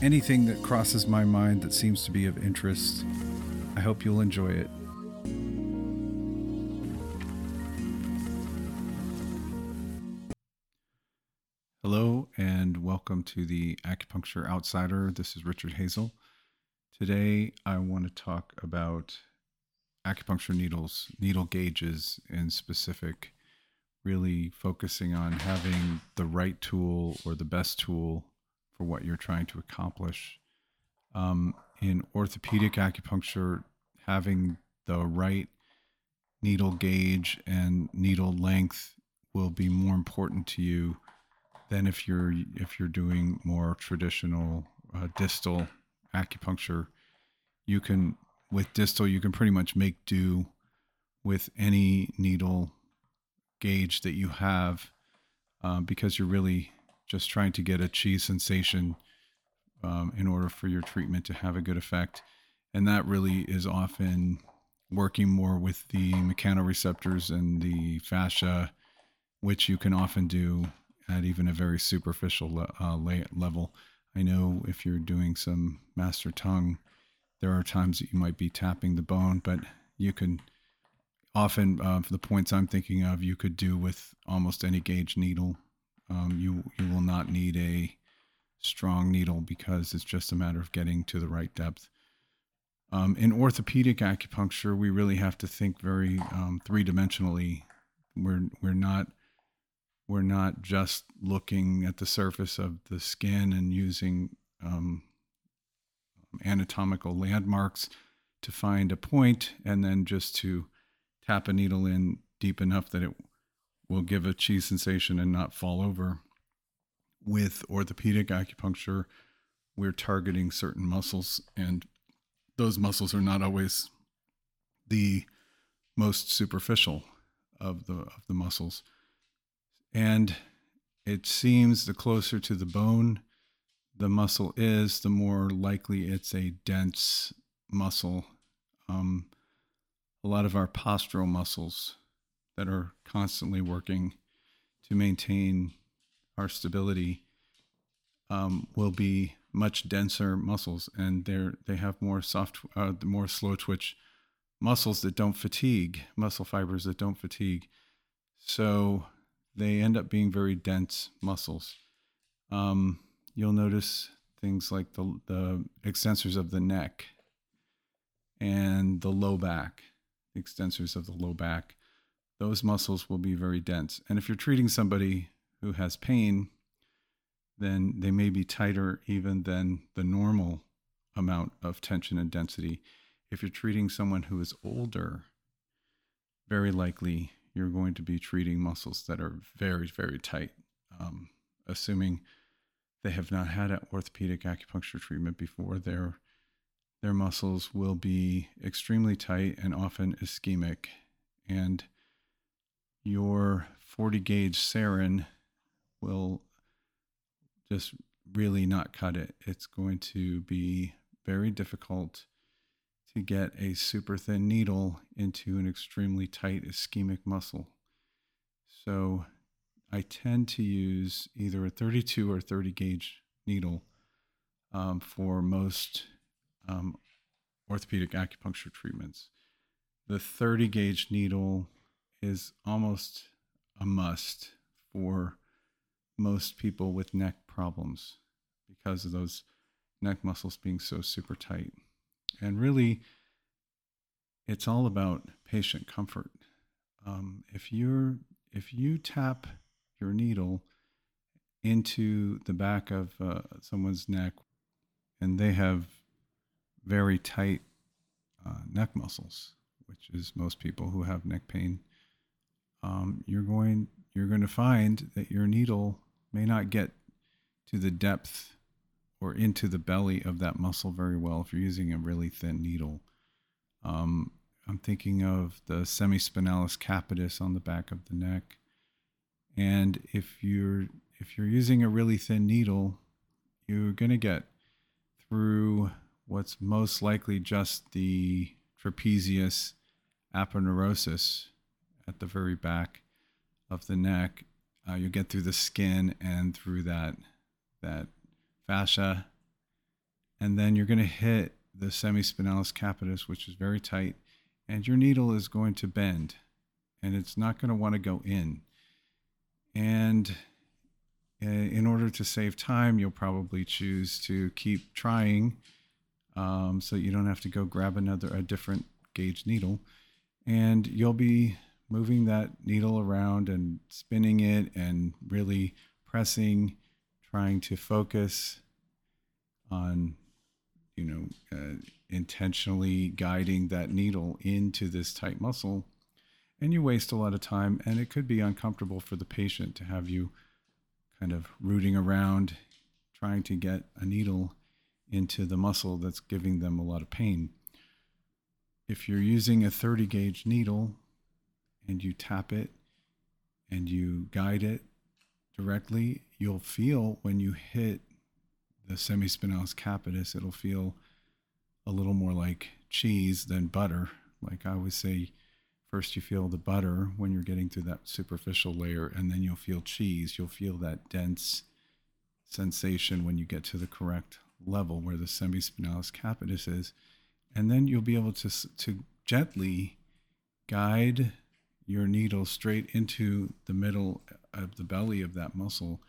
anything that crosses my mind that seems to be of interest. I hope you'll enjoy it. Hello and welcome to the Acupuncture Outsider. This is Richard Hazel. Today I want to talk about acupuncture needles, needle gauges in specific, really focusing on having the right tool or the best tool for what you're trying to accomplish. In orthopedic acupuncture, having the right needle gauge and needle length will be more important to you than if you're doing more traditional distal acupuncture. You can, with distal, you can pretty much make do with any needle gauge that you have because you're really just trying to get a chi sensation in order for your treatment to have a good effect. And that really is often working more with the mechanoreceptors and the fascia, which you can often do at even a very superficial level. I know if you're doing some master tongue, there are times that you might be tapping the bone, but you can often, for the points I'm thinking of, you could do with almost any gauge needle. You will not need a strong needle because it's just a matter of getting to the right depth. In orthopedic acupuncture, we really have to think very three-dimensionally. We're not just looking at the surface of the skin and using anatomical landmarks to find a point and then just to tap a needle in deep enough that it will give a chi sensation and not fall over. With orthopedic acupuncture, we're targeting certain muscles, and those muscles are not always the most superficial of the muscles. And it seems the closer to the bone the muscle is, the more likely it's a dense muscle. A lot of our postural muscles that are constantly working to maintain our stability will be much denser muscles, and they have more more slow twitch muscles that don't fatigue, muscle fibers that don't fatigue. So they end up being very dense muscles. You'll notice things like the extensors of the neck and the low back, extensors of the low back. Those muscles will be very dense. And if you're treating somebody who has pain, then they may be tighter even than the normal amount of tension and density. If you're treating someone who is older, very likely you're going to be treating muscles that are very, very tight, assuming they have not had an orthopedic acupuncture treatment before. Their muscles will be extremely tight and often ischemic. And your 40 gauge sarin will just really not cut it. It's going to be very difficult to get a super thin needle into an extremely tight ischemic muscle. So I tend to use either a 32 or 30 gauge needle for most orthopedic acupuncture treatments. The 30 gauge needle is almost a must for most people with neck problems because of those neck muscles being so super tight. And really, it's all about patient comfort. If you tap your needle into the back of someone's neck and they have very tight neck muscles, which is most people who have neck pain, you're going to find that your needle may not get to the depth or into the belly of that muscle very well if you're using a really thin needle. I'm thinking of the semispinalis capitis on the back of the neck. And if you're using a really thin needle, you're going to get through what's most likely just the trapezius aponeurosis at the very back of the neck. You'll get through the skin and through that fascia. And then you're going to hit the semispinalis capitis, which is very tight. And your needle is going to bend. And it's not going to want to go in. And in order to save time, you'll probably choose to keep trying so you don't have to go grab a different gauge needle. And you'll be moving that needle around and spinning it and really pressing, trying to focus on, intentionally guiding that needle into this tight muscle. And you waste a lot of time, and it could be uncomfortable for the patient to have you kind of rooting around, trying to get a needle into the muscle that's giving them a lot of pain. If you're using a 30 gauge needle and you tap it and you guide it directly, you'll feel when you hit the semispinalis capitis, it'll feel a little more like cheese than butter. Like I always say, first you feel the butter when you're getting through that superficial layer, and then you'll feel cheese. You'll feel that dense sensation when you get to the correct level where the semispinalis capitis is. And then you'll be able to gently guide your needle straight into the middle of the belly of that muscle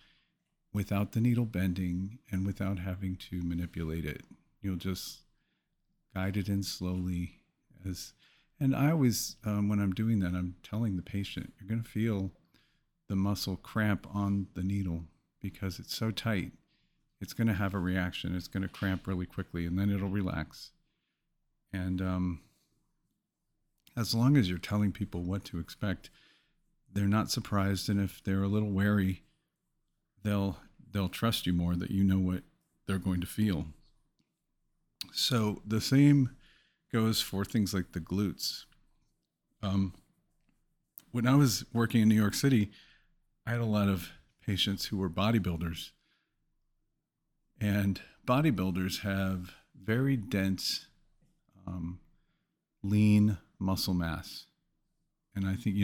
without the needle bending and without having to manipulate it. You'll just guide it in slowly as... And I always, when I'm doing that, I'm telling the patient, you're going to feel the muscle cramp on the needle because it's so tight. It's going to have a reaction. It's going to cramp really quickly, and then it'll relax. And as long as you're telling people what to expect, they're not surprised. And if they're a little wary, they'll trust you more that you know what they're going to feel. So the same goes for things like the glutes. When I was working in New York City, I had a lot of patients who were bodybuilders. And bodybuilders have very dense, lean muscle mass. And I think,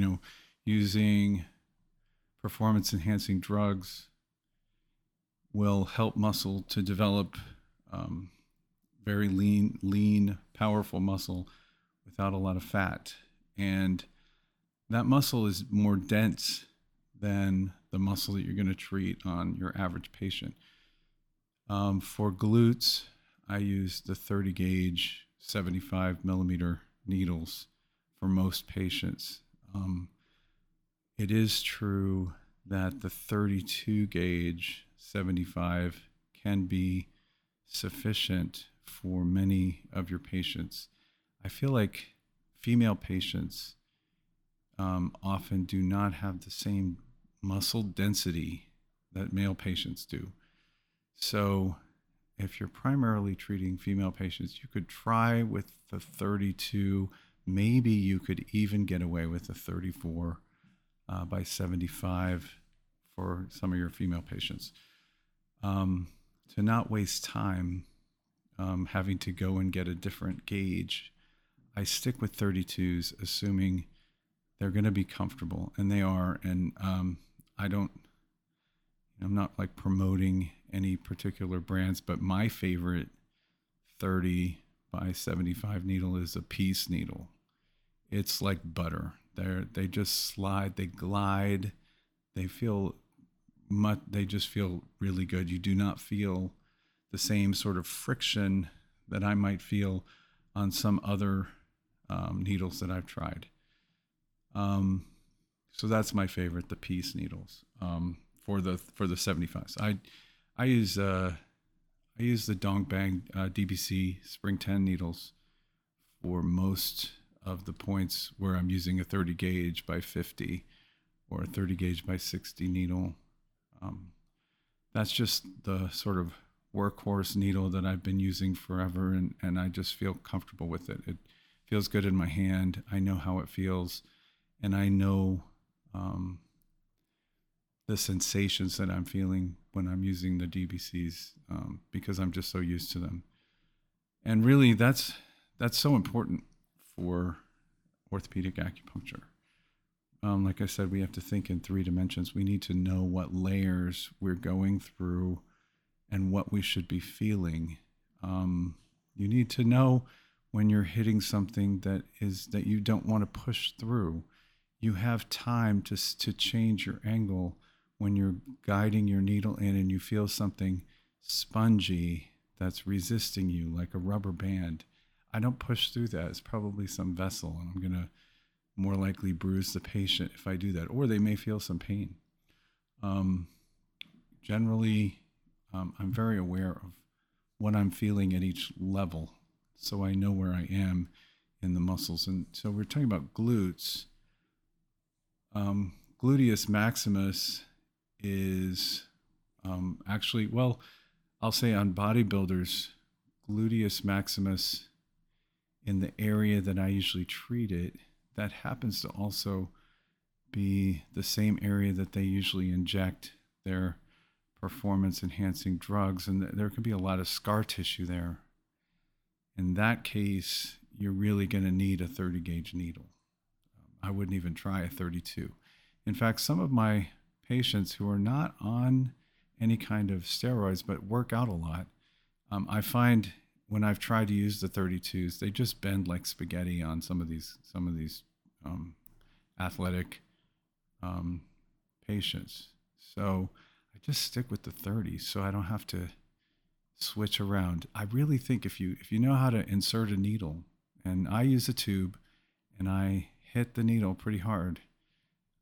using performance-enhancing drugs will help muscle to develop very lean, powerful muscle without a lot of fat. And that muscle is more dense than the muscle that you're going to treat on your average patient. For glutes, I use the 30 gauge, 75 millimeter needles for most patients. It is true that the 32 gauge, 75 can be sufficient for many of your patients. I feel like female patients often do not have the same muscle density that male patients do. So if you're primarily treating female patients, you could try with the 32. Maybe you could even get away with the 34 by 75 for some of your female patients. To not waste time having to go and get a different gauge, I stick with 32s, assuming they're going to be comfortable, and they are. And I'm not like promoting any particular brands, but my favorite 30 by 75 needle is a Piece needle. It's like butter. They just slide, they glide, they feel much. They just feel really good. You do not feel the same sort of friction that I might feel on some other needles that I've tried. So that's my favorite, the Piece needles for the 75s. I use the Dongbang DBC Spring 10 needles for most of the points where I'm using a 30 gauge by 50 or a 30 gauge by 60 needle. That's just the sort of workhorse needle that I've been using forever, and I just feel comfortable with it. It feels good in my hand. I know how it feels, and I know the sensations that I'm feeling when I'm using the DBCs because I'm just so used to them. And really, that's so important for orthopedic acupuncture. Like I said, we have to think in three dimensions. We need to know what layers we're going through and what we should be feeling. You need to know when you're hitting something that you don't want to push through. You have time to change your angle when you're guiding your needle in and you feel something spongy that's resisting you, like a rubber band. I don't push through that. It's probably some vessel, and I'm going to more likely bruise the patient if I do that, or they may feel some pain. Generally, I'm very aware of what I'm feeling at each level, so I know where I am in the muscles. And so we're talking about glutes. Gluteus maximus is I'll say on bodybuilders, gluteus maximus in the area that I usually treat it, that happens to also be the same area that they usually inject their performance-enhancing drugs, and there can be a lot of scar tissue there. In that case, you're really going to need a 30-gauge needle. I wouldn't even try a 32. In fact, some of my patients who are not on any kind of steroids but work out a lot, I find when I've tried to use the 32s, they just bend like spaghetti on some of these athletic patients. So I just stick with the 30s, so I don't have to switch around. I really think if you know how to insert a needle, and I use a tube, and I hit the needle pretty hard,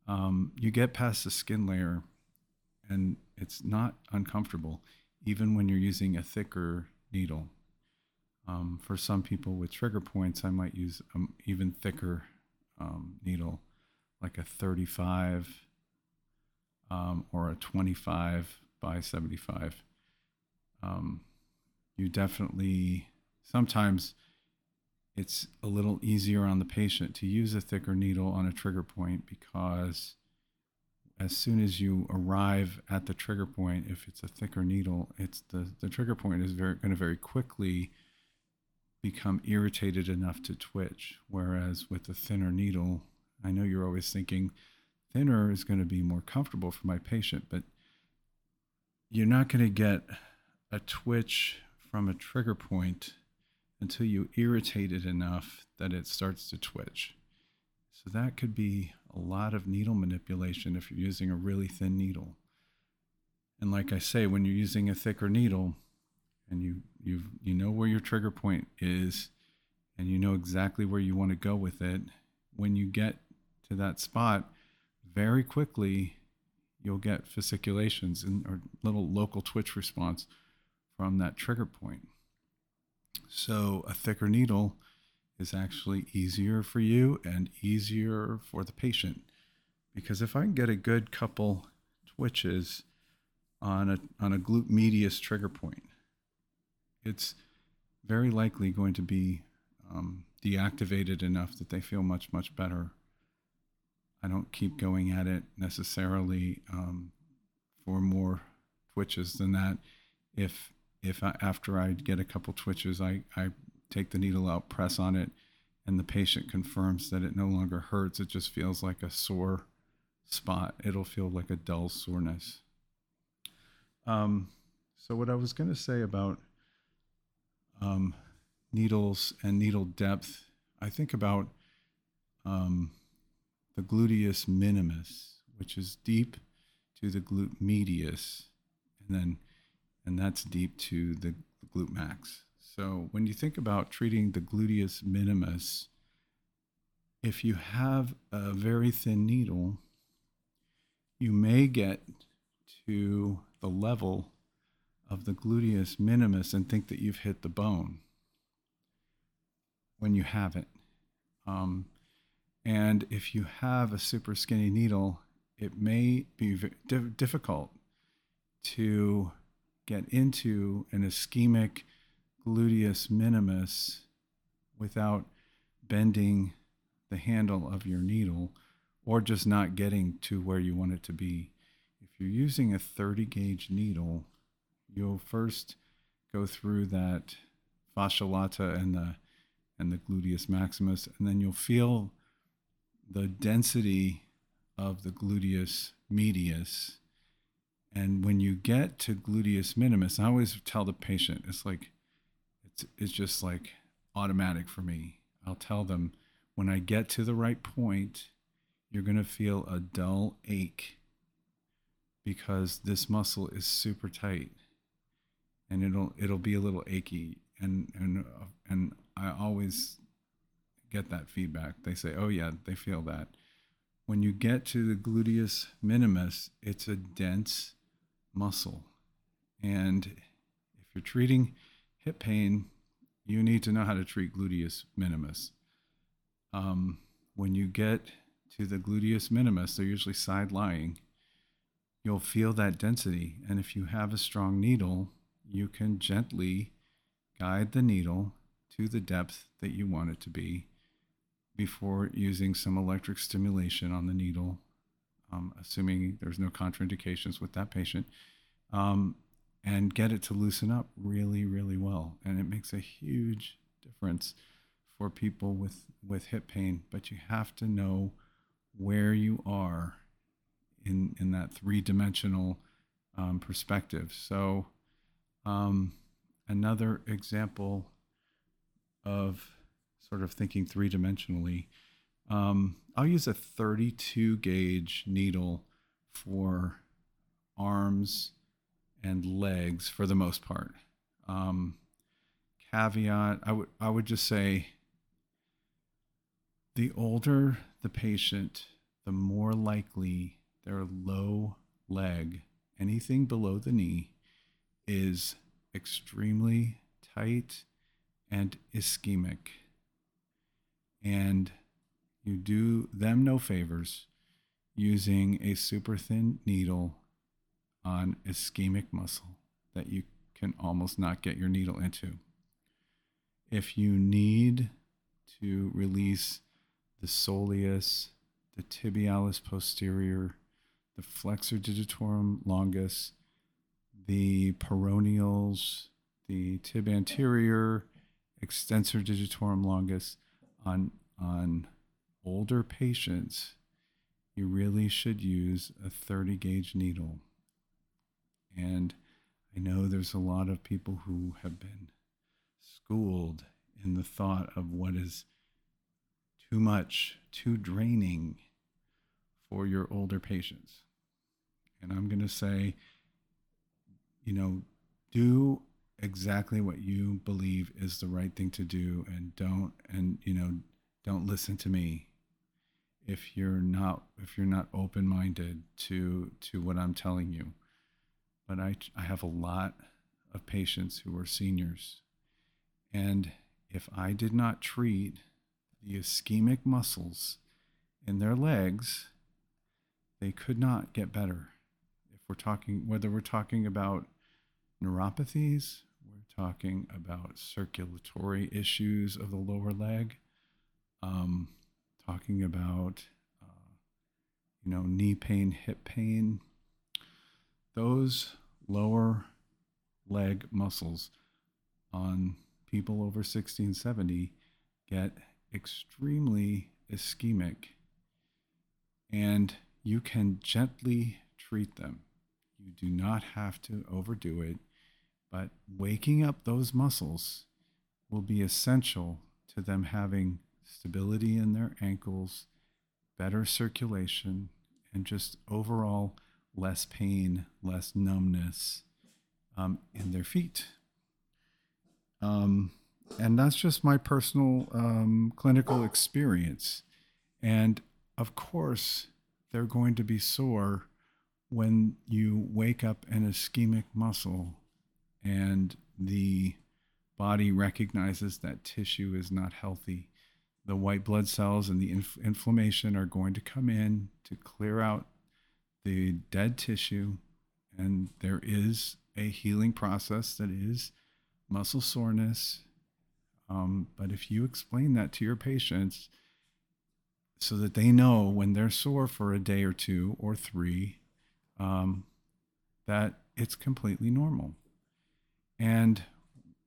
you get past the skin layer, and it's not uncomfortable, even when you're using a thicker needle. For some people with trigger points, I might use an even thicker needle, like a 35 or a 25 by 75. You definitely, sometimes it's a little easier on the patient to use a thicker needle on a trigger point, because as soon as you arrive at the trigger point, if it's a thicker needle, it's the trigger point is going to very quickly become irritated enough to twitch. Whereas with a thinner needle, I know you're always thinking thinner is going to be more comfortable for my patient, but you're not going to get a twitch from a trigger point until you irritate it enough that it starts to twitch. So that could be a lot of needle manipulation if you're using a really thin needle. And like I say, when you're using a thicker needle, and you know where your trigger point is, and you know exactly where you want to go with it, when you get to that spot, very quickly you'll get fasciculations or little local twitch response from that trigger point. So a thicker needle is actually easier for you and easier for the patient, because if I can get a good couple twitches on a glute medius trigger point, it's very likely going to be deactivated enough that they feel much, much better. I don't keep going at it necessarily for more twitches than that. If after I get a couple twitches, I take the needle out, press on it, and the patient confirms that it no longer hurts. It just feels like a sore spot. It'll feel like a dull soreness. So what I was going to say about needles and needle depth, I think about the gluteus minimus, which is deep to the glute medius, and that's deep to the glute max. So when you think about treating the gluteus minimus, if you have a very thin needle, you may get to the level of the gluteus minimus and think that you've hit the bone when you haven't. And if you have a super skinny needle, it may be difficult to get into an ischemic gluteus minimus without bending the handle of your needle, or just not getting to where you want it to be. If you're using a 30 gauge needle, you'll first go through that fascia lata and the gluteus maximus, and then you'll feel the density of the gluteus medius. And when you get to gluteus minimus, I always tell the patient, it's just like automatic for me. I'll tell them, when I get to the right point, you're going to feel a dull ache because this muscle is super tight, and it'll be a little achy. And I always get that feedback. They say, oh yeah, they feel that. When you get to the gluteus minimus, it's a dense muscle. And if you're treating hip pain, you need to know how to treat gluteus minimus. When you get to the gluteus minimus, they're usually side lying, you'll feel that density. And if you have a strong needle, you can gently guide the needle to the depth that you want it to be before using some electric stimulation on the needle, assuming there's no contraindications with that patient, and get it to loosen up really, really well. And it makes a huge difference for people with hip pain, but you have to know where you are in that three-dimensional perspective. So another example of sort of thinking three-dimensionally, I'll use a 32 gauge needle for arms and legs for the most part. Caveat, I would just say, the older the patient, the more likely their low leg, anything below the knee, is extremely tight and ischemic. And you do them no favors using a super thin needle on ischemic muscle that you can almost not get your needle into. If you need to release the soleus, the tibialis posterior, the flexor digitorum longus, the peroneals, the tib anterior, extensor digitorum longus, on older patients, you really should use a 30 gauge needle. And I know there's a lot of people who have been schooled in the thought of what is too much, too draining for your older patients. And I'm going to say, do exactly what you believe is the right thing to do, and don't listen to me if you're not open-minded to what I'm telling you. But I have a lot of patients who are seniors, and if I did not treat the ischemic muscles in their legs, they could not get better. If we're talking, whether we're talking about neuropathies, we're talking about circulatory issues of the lower leg, talking about, knee pain, hip pain. Those lower leg muscles on people over 60 and 70 get extremely ischemic, and you can gently treat them. You do not have to overdo it. But waking up those muscles will be essential to them having stability in their ankles, better circulation, and just overall less pain, less numbness in their feet. And that's just my personal clinical experience. And of course, they're going to be sore when you wake up an ischemic muscle, and the body recognizes that tissue is not healthy. The white blood cells and the inflammation are going to come in to clear out the dead tissue, and there is a healing process that is muscle soreness. But if you explain that to your patients so that they know when they're sore for a day or two or three, that it's completely normal. And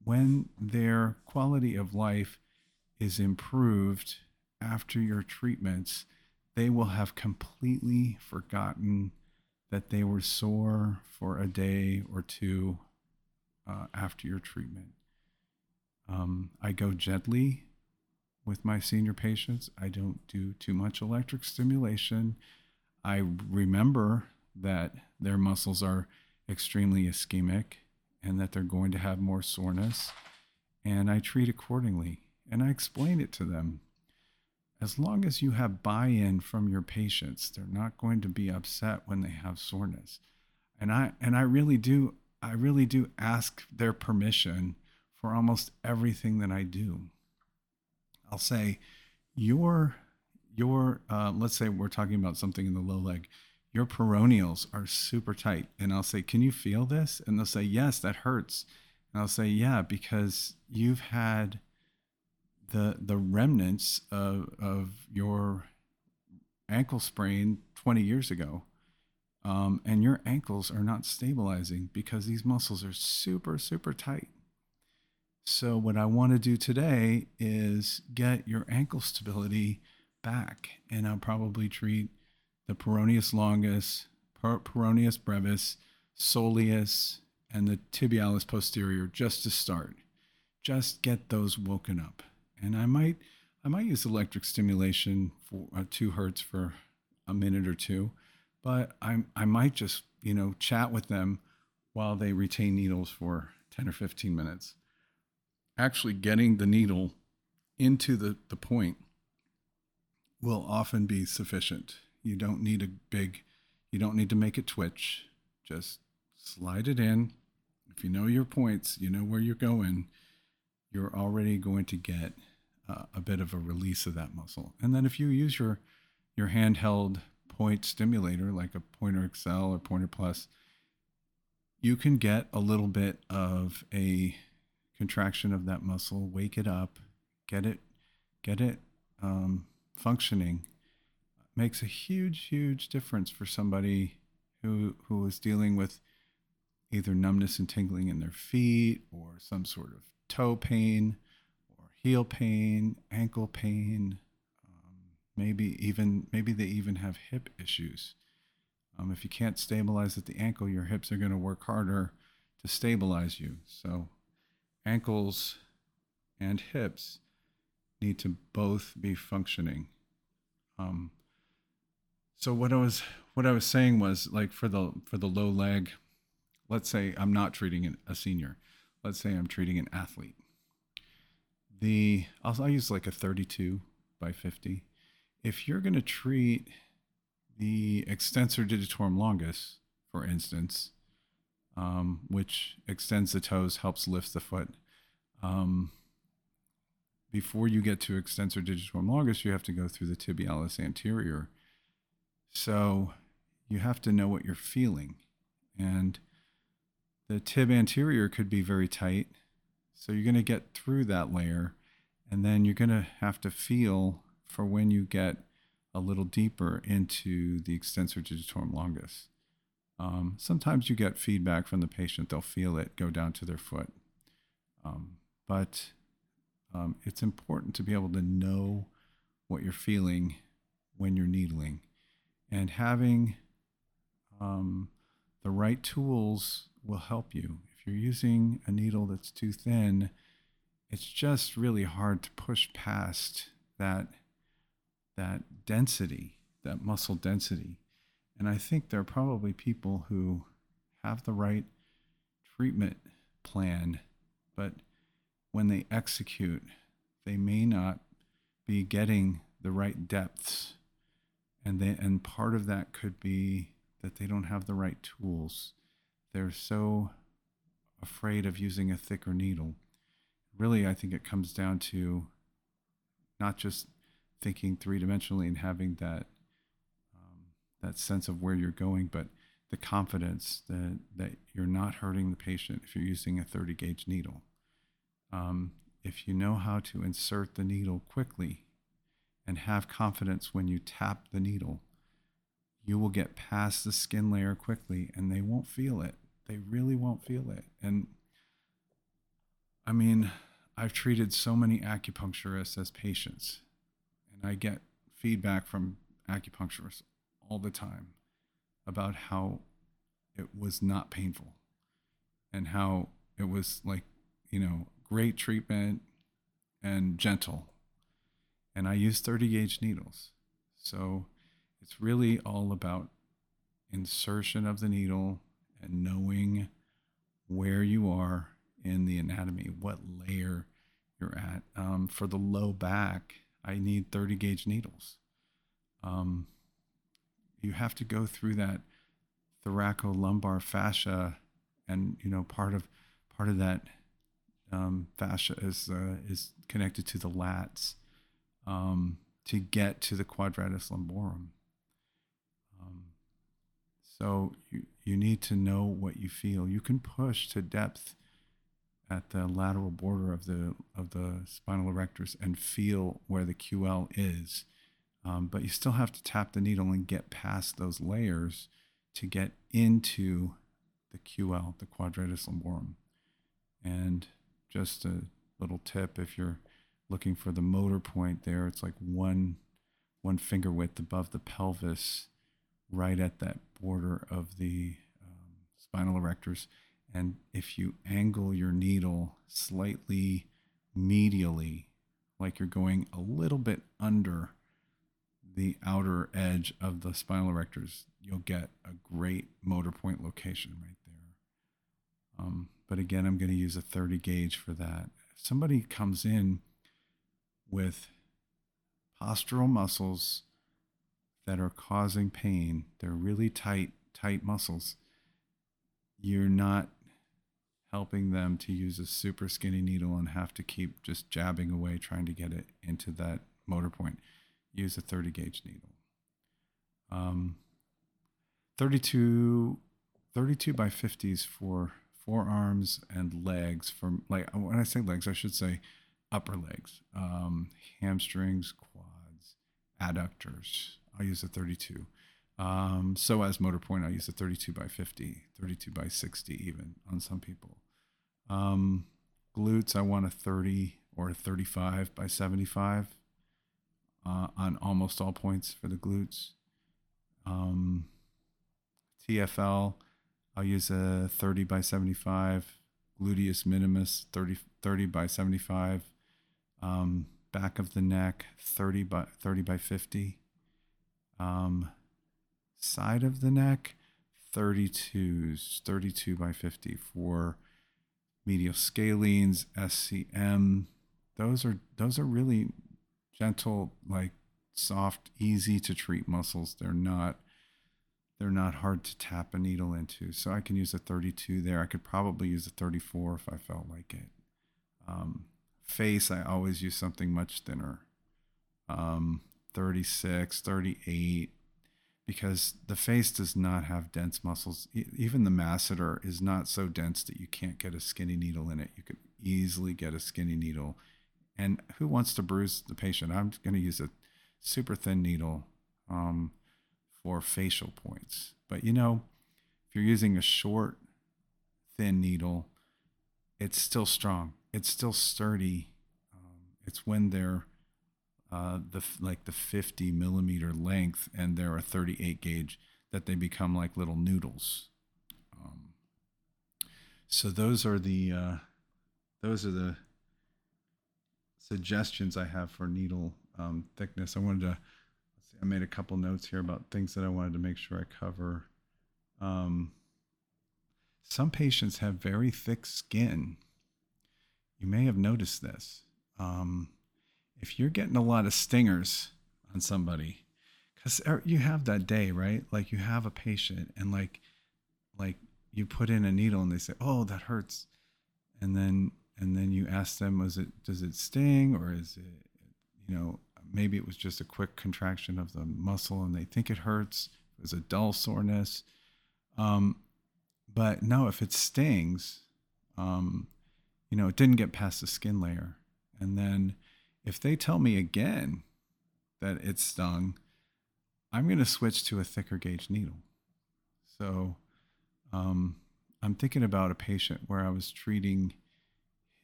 when their quality of life is improved after your treatments, they will have completely forgotten that they were sore for a day or two after your treatment. I go gently with my senior patients. I don't do too much electric stimulation. I remember that their muscles are extremely ischemic and that they're going to have more soreness, and I treat accordingly. And I explain it to them. As long as you have buy-in from your patients, they're not going to be upset when they have soreness. And I really do ask their permission for almost everything that I do. I'll say, your let's say we're talking about something in the low leg. Your peroneals are super tight. And I'll say, can you feel this? And they'll say, yes, that hurts. And I'll say, yeah, because you've had the remnants of your ankle sprain 20 years ago. And your ankles are not stabilizing because these muscles are super, super tight. So what I want to do today is get your ankle stability back. And I'll probably treat the peroneus longus, peroneus brevis, soleus, and the tibialis posterior just to start. Just get those woken up. And I might use electric stimulation for 2 hertz for a minute or two, but I might just, chat with them while they retain needles for 10 or 15 minutes. Actually getting the needle into the point will often be sufficient. You don't need to make it twitch. Just slide it in. If you know your points, you know where you're going, you're already going to get a bit of a release of that muscle. And then if you use your handheld point stimulator, like a Pointer XL or Pointer Plus, you can get a little bit of a contraction of that muscle, wake it up, get it functioning. It makes a huge, huge difference for somebody who is dealing with either numbness and tingling in their feet or some sort of toe pain or heel pain, ankle pain, maybe they even have hip issues. If you can't stabilize at the ankle, your hips are going to work harder to stabilize you. So ankles and hips need to both be functioning. So what I was saying was, like, for the low leg, let's say I'm not treating a senior. Let's say I'm treating an athlete. I'll use like a 32 by 50. If you're going to treat the extensor digitorum longus, for instance, which extends the toes, helps lift the foot. Before you get to extensor digitorum longus, you have to go through the tibialis anterior. So you have to know what you're feeling. And the tib anterior could be very tight, so you're going to get through that layer, and then you're going to have to feel for when you get a little deeper into the extensor digitorum longus. Sometimes you get feedback from the patient. They'll feel it go down to their foot. But it's important to be able to know what you're feeling when you're needling. And having the right tools will help you. If you're using a needle that's too thin, it's just really hard to push past that density, that muscle density. And I think there are probably people who have the right treatment plan, but when they execute, they may not be getting the right depths. And part of that could be that they don't have the right tools. They're so afraid of using a thicker needle. Really, I think it comes down to not just thinking three-dimensionally and having that sense of where you're going, but the confidence that you're not hurting the patient if you're using a 30 gauge needle. If you know how to insert the needle quickly and have confidence when you tap the needle, you will get past the skin layer quickly and they won't feel it. They really won't feel it. And I mean, I've treated so many acupuncturists as patients, and I get feedback from acupuncturists all the time about how it was not painful and how it was like, you know, great treatment and gentle. And I use 30 gauge needles. So it's really all about insertion of the needle and knowing where you are in the anatomy, what layer you're at. For the low back, I need 30 gauge needles. You have to go through that thoracolumbar fascia, and you know part of that fascia is connected to the lats to get to the quadratus lumborum. So you need to know what you feel. You can push to depth at the lateral border of the spinal erectors and feel where the QL is. But you still have to tap the needle and get past those layers to get into the QL, the quadratus lumborum. And just a little tip, if you're looking for the motor point there, it's like one finger width above the pelvis, right at that border of the spinal erectors. And if you angle your needle slightly medially, like you're going a little bit under the outer edge of the spinal erectors, you'll get a great motor point location right there. But again, I'm going to use a 30 gauge for that. If somebody comes in with postural muscles that are causing pain, they're really tight muscles, you're not helping them to use a super skinny needle and have to keep just jabbing away trying to get it into that motor point. Use a 30 gauge needle. 32 by 50s for forearms and legs. For like, when I say legs, I should say upper legs, hamstrings, quads, adductors. I'll use a 32. So as motor point, I'll use a 32 by 50, 32 by 60 even on some people. Glutes, I want a 30 or a 35 by 75. On almost all points for the glutes. TFL, I'll use a 30 by 75. Gluteus minimus, 30 by 75. Back of the neck, 30 by 50. Side of the neck, 32 by 50 for medial scalenes, SCM. Those are really gentle, like soft, easy to treat muscles. They're not hard to tap a needle into. So I can use a 32 there. I could probably use a 34 if I felt like it. Face, I always use something much thinner. 36, 38, because the face does not have dense muscles. Even the masseter is not so dense that you can't get a skinny needle in it. You could easily get a skinny needle. And who wants to bruise the patient? I'm going to use a super thin needle for facial points. But, you know, if you're using a short, thin needle, it's still strong. It's still sturdy. It's when they're the 50 millimeter length and they're a 38 gauge that they become like little noodles. So those are the suggestions I have for needle thickness. I made a couple notes here about things that I wanted to make sure I cover. Some patients have very thick skin. You may have noticed this. If you're getting a lot of stingers on somebody, because you have that day, right? Like you have a patient and like you put in a needle and they say, "Oh, that hurts," and then you ask them, does it sting, or is it, you know, maybe it was just a quick contraction of the muscle and they think it hurts. It was a dull soreness. But no, if it stings, it didn't get past the skin layer. And then if they tell me again that it stung, I'm going to switch to a thicker gauge needle. So I'm thinking about a patient where I was treating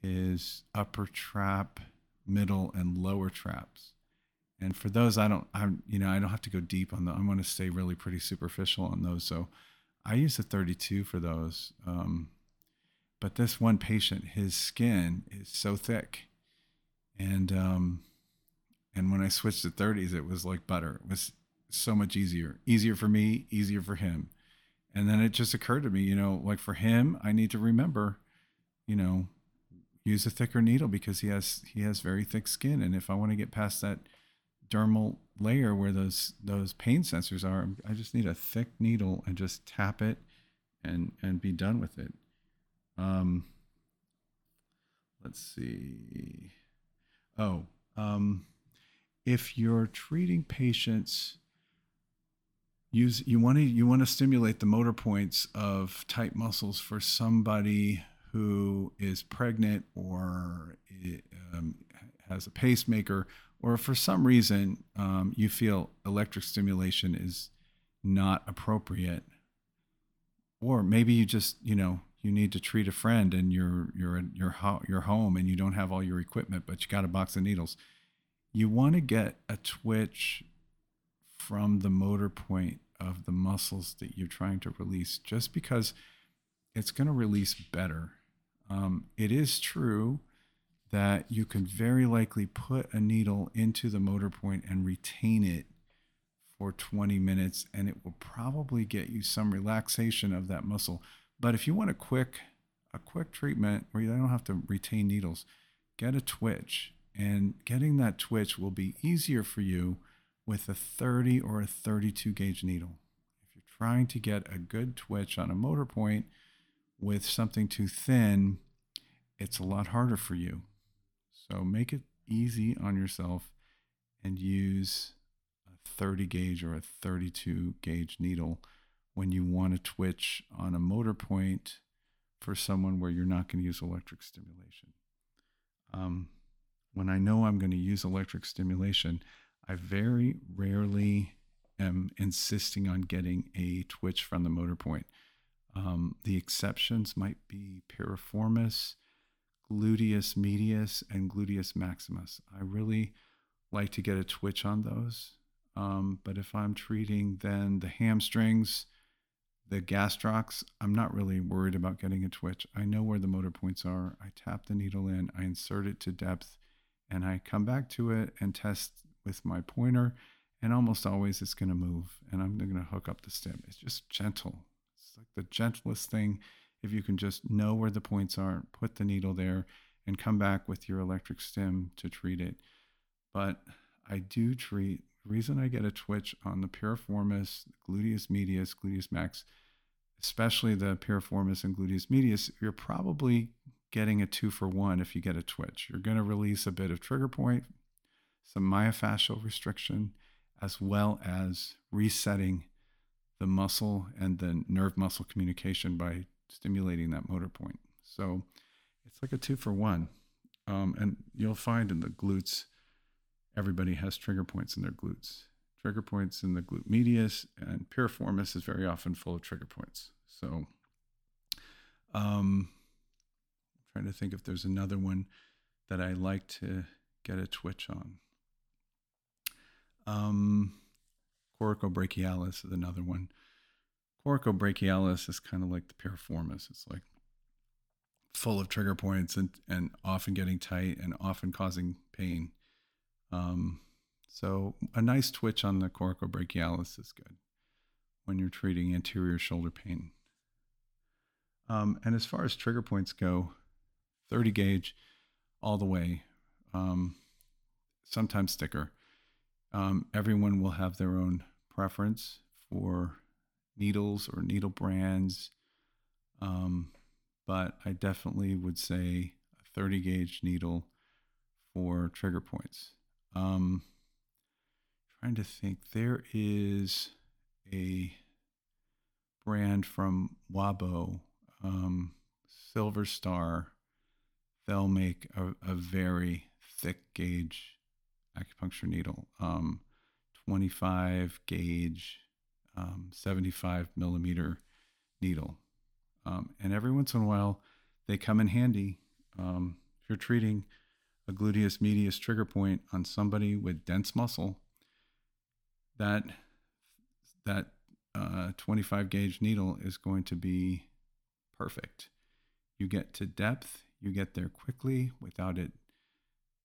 his upper trap, middle, and lower traps. And for those, I don't have to go deep on them. I want to stay really pretty superficial on those. So I use a 32 for those. But this one patient, his skin is so thick. And when I switched to 30s, it was like butter. It was so much easier for me, easier for him. And then it just occurred to me, like for him, I need to remember, use a thicker needle because he has very thick skin. And if I want to get past that dermal layer where those pain sensors are, I just need a thick needle and just tap it and be done with it. Let's see. If you're treating patients, you want to stimulate the motor points of tight muscles for somebody who is pregnant or has a pacemaker, or for some reason you feel electric stimulation is not appropriate, or maybe you just you need to treat a friend and you're at your home and you don't have all your equipment, but you got a box of needles. You want to get a twitch from the motor point of the muscles that you're trying to release, just because it's going to release better. It is true that you can very likely put a needle into the motor point and retain it for 20 minutes, and it will probably get you some relaxation of that muscle. But if you want a quick treatment where you don't have to retain needles, get a twitch. And getting that twitch will be easier for you with a 30 or a 32 gauge needle. If you're trying to get a good twitch on a motor point with something too thin, it's a lot harder for you. So make it easy on yourself and use a 30 gauge or a 32 gauge needle when you want to twitch on a motor point for someone where you're not going to use electric stimulation. When I know I'm going to use electric stimulation, I very rarely am insisting on getting a twitch from the motor point. The exceptions might be piriformis, gluteus medius, and gluteus maximus. I really like to get a twitch on those. But if I'm treating then the hamstrings, the gastrocs, I'm not really worried about getting a twitch. I know where the motor points are. I tap the needle in, I insert it to depth, and I come back to it and test with my pointer. And almost always it's going to move, and I'm going to hook up the stim. It's just gentle. It's like the gentlest thing. If you can just know where the points are, put the needle there, and come back with your electric stim to treat it. But I do treat... The reason I get a twitch on the piriformis, gluteus medius, gluteus max, especially the piriformis and gluteus medius, you're probably getting a 2-for-1 if you get a twitch. You're going to release a bit of trigger point, some myofascial restriction, as well as resetting the muscle and the nerve-muscle communication by stimulating that motor point. So it's like a 2-for-1. And you'll find in the glutes, everybody has trigger points in their glutes. Trigger points in the glute medius, and piriformis is very often full of trigger points. So I'm trying to think if there's another one that I like to get a twitch on. Coracobrachialis is another one. Coracobrachialis is kind of like the piriformis. It's like full of trigger points and often getting tight and often causing pain. So a nice twitch on the coracobrachialis is good when you're treating anterior shoulder pain. And as far as trigger points go, 30 gauge all the way, sometimes thicker. Everyone will have their own preference for needles or needle brands. But I definitely would say a 30 gauge needle for trigger points. Trying to think, there is a brand from Wabo, Silver Star, they'll make a very thick gauge acupuncture needle, 25 gauge, 75 millimeter needle. And every once in a while, they come in handy. If you're treating a gluteus medius trigger point on somebody with dense muscle, that 25 gauge needle is going to be perfect. You get to depth, you get there quickly without it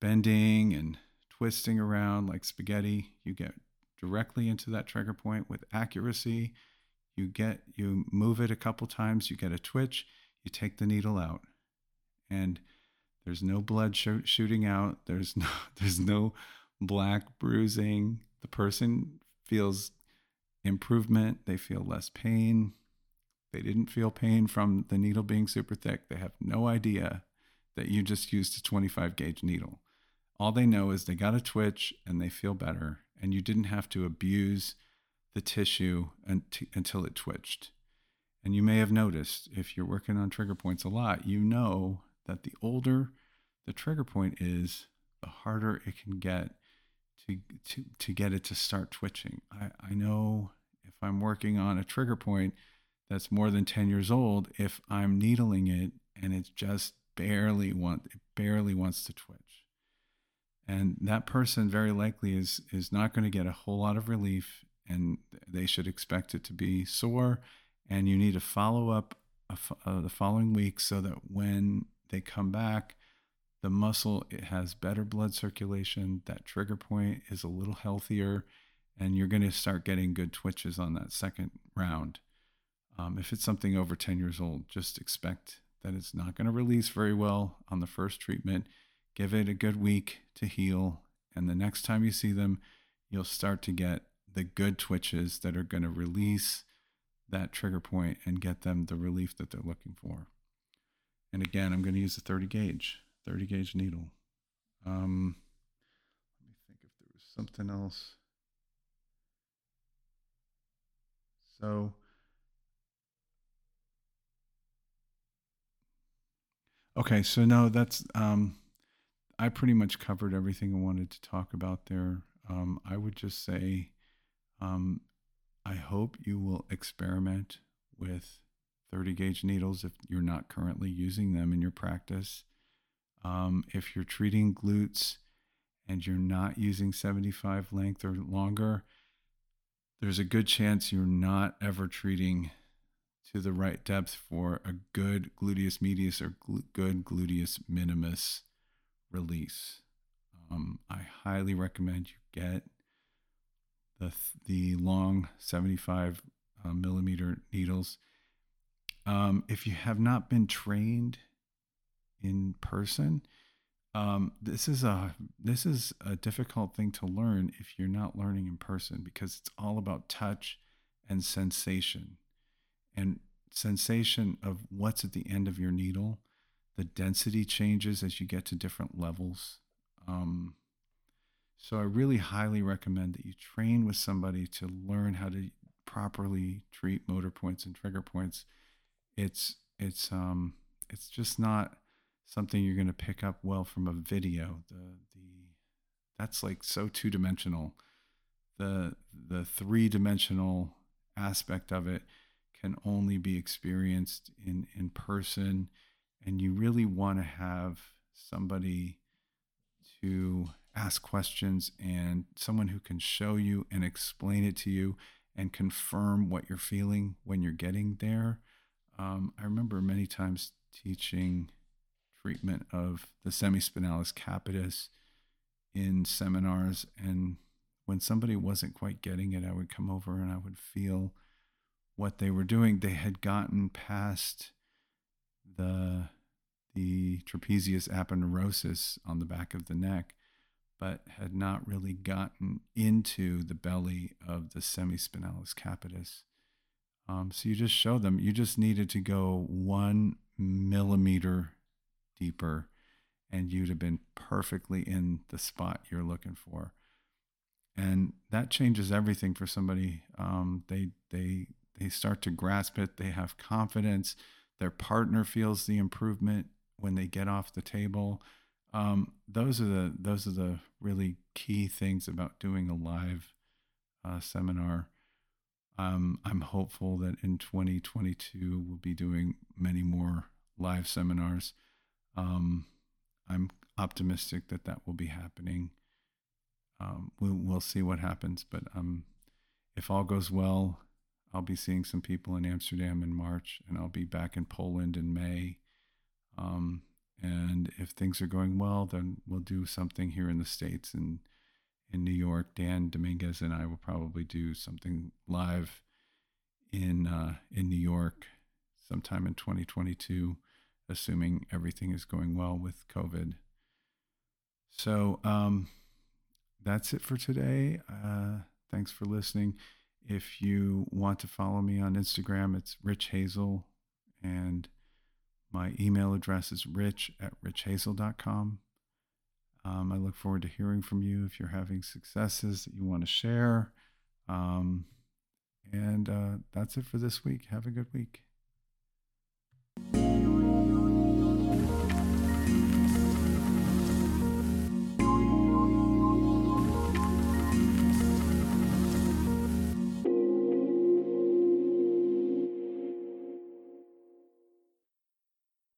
bending and twisting around like spaghetti. You get directly into that trigger point with accuracy. You move it a couple times, you get a twitch, you take the needle out, and there's no blood shooting out. There's no black bruising. The person feels improvement. They feel less pain. They didn't feel pain from the needle being super thick. They have no idea that you just used a 25 gauge needle. All they know is they got a twitch and they feel better. And you didn't have to abuse the tissue until it twitched. And you may have noticed, if you're working on trigger points a lot, you know that the older the trigger point is, the harder it can get to get it to start twitching. I know if I'm working on a trigger point that's more than 10 years old, if I'm needling it and it just barely wants to twitch. And that person very likely is not going to get a whole lot of relief, and they should expect it to be sore. And you need to follow up the following week so that when they come back, the muscle, it has better blood circulation, that trigger point is a little healthier, and you're going to start getting good twitches on that second round. If it's something over 10 years old, just expect that it's not going to release very well on the first treatment. Give it a good week to heal, and the next time you see them, you'll start to get the good twitches that are going to release that trigger point and get them the relief that they're looking for. And again, I'm going to use a 30 gauge needle. Let me think if there was something else. So, okay. So no, that's, I pretty much covered everything I wanted to talk about there. I would just say, I hope you will experiment with 30 gauge needles if you're not currently using them in your practice. If you're treating glutes and you're not using 75 length or longer, there's a good chance you're not ever treating to the right depth for a good gluteus medius or good gluteus minimus release. I highly recommend you get the long 75 millimeter needles. If you have not been trained in person, this is a difficult thing to learn if you're not learning in person, because it's all about touch and sensation of what's at the end of your needle. The density changes as you get to different levels. So I really highly recommend that you train with somebody to learn how to properly treat motor points and trigger points. It's just not something you're going to pick up well from a video. That's like so two-dimensional. The three-dimensional aspect of it can only be experienced in person, and you really want to have somebody to ask questions and someone who can show you and explain it to you and confirm what you're feeling when you're getting there. I remember many times teaching treatment of the semispinalis capitis in seminars, and when somebody wasn't quite getting it, I would come over and I would feel what they were doing. They had gotten past the trapezius aponeurosis on the back of the neck, but had not really gotten into the belly of the semispinalis capitis. So you just show them, you just needed to go 1 millimeter deeper and you'd have been perfectly in the spot you're looking for. And that changes everything for somebody. They They start to grasp it. They have confidence. Their partner feels the improvement when they get off the table. Those are the really key things about doing a live seminar. I'm hopeful that in 2022 we'll be doing many more live seminars. I'm optimistic that will be happening. We'll see what happens, but if all goes well, I'll be seeing some people in Amsterdam in March, and I'll be back in Poland in May. And if things are going well, then we'll do something here in the States and in New York. Dan Dominguez and I will probably do something live in New York sometime in 2022, assuming everything is going well with COVID. So that's it for today. Thanks for listening. If you want to follow me on Instagram, it's Rich Hazel, and my email address is rich@richhazel.com. I look forward to hearing from you if you're having successes that you want to share. And that's it for this week. Have a good week.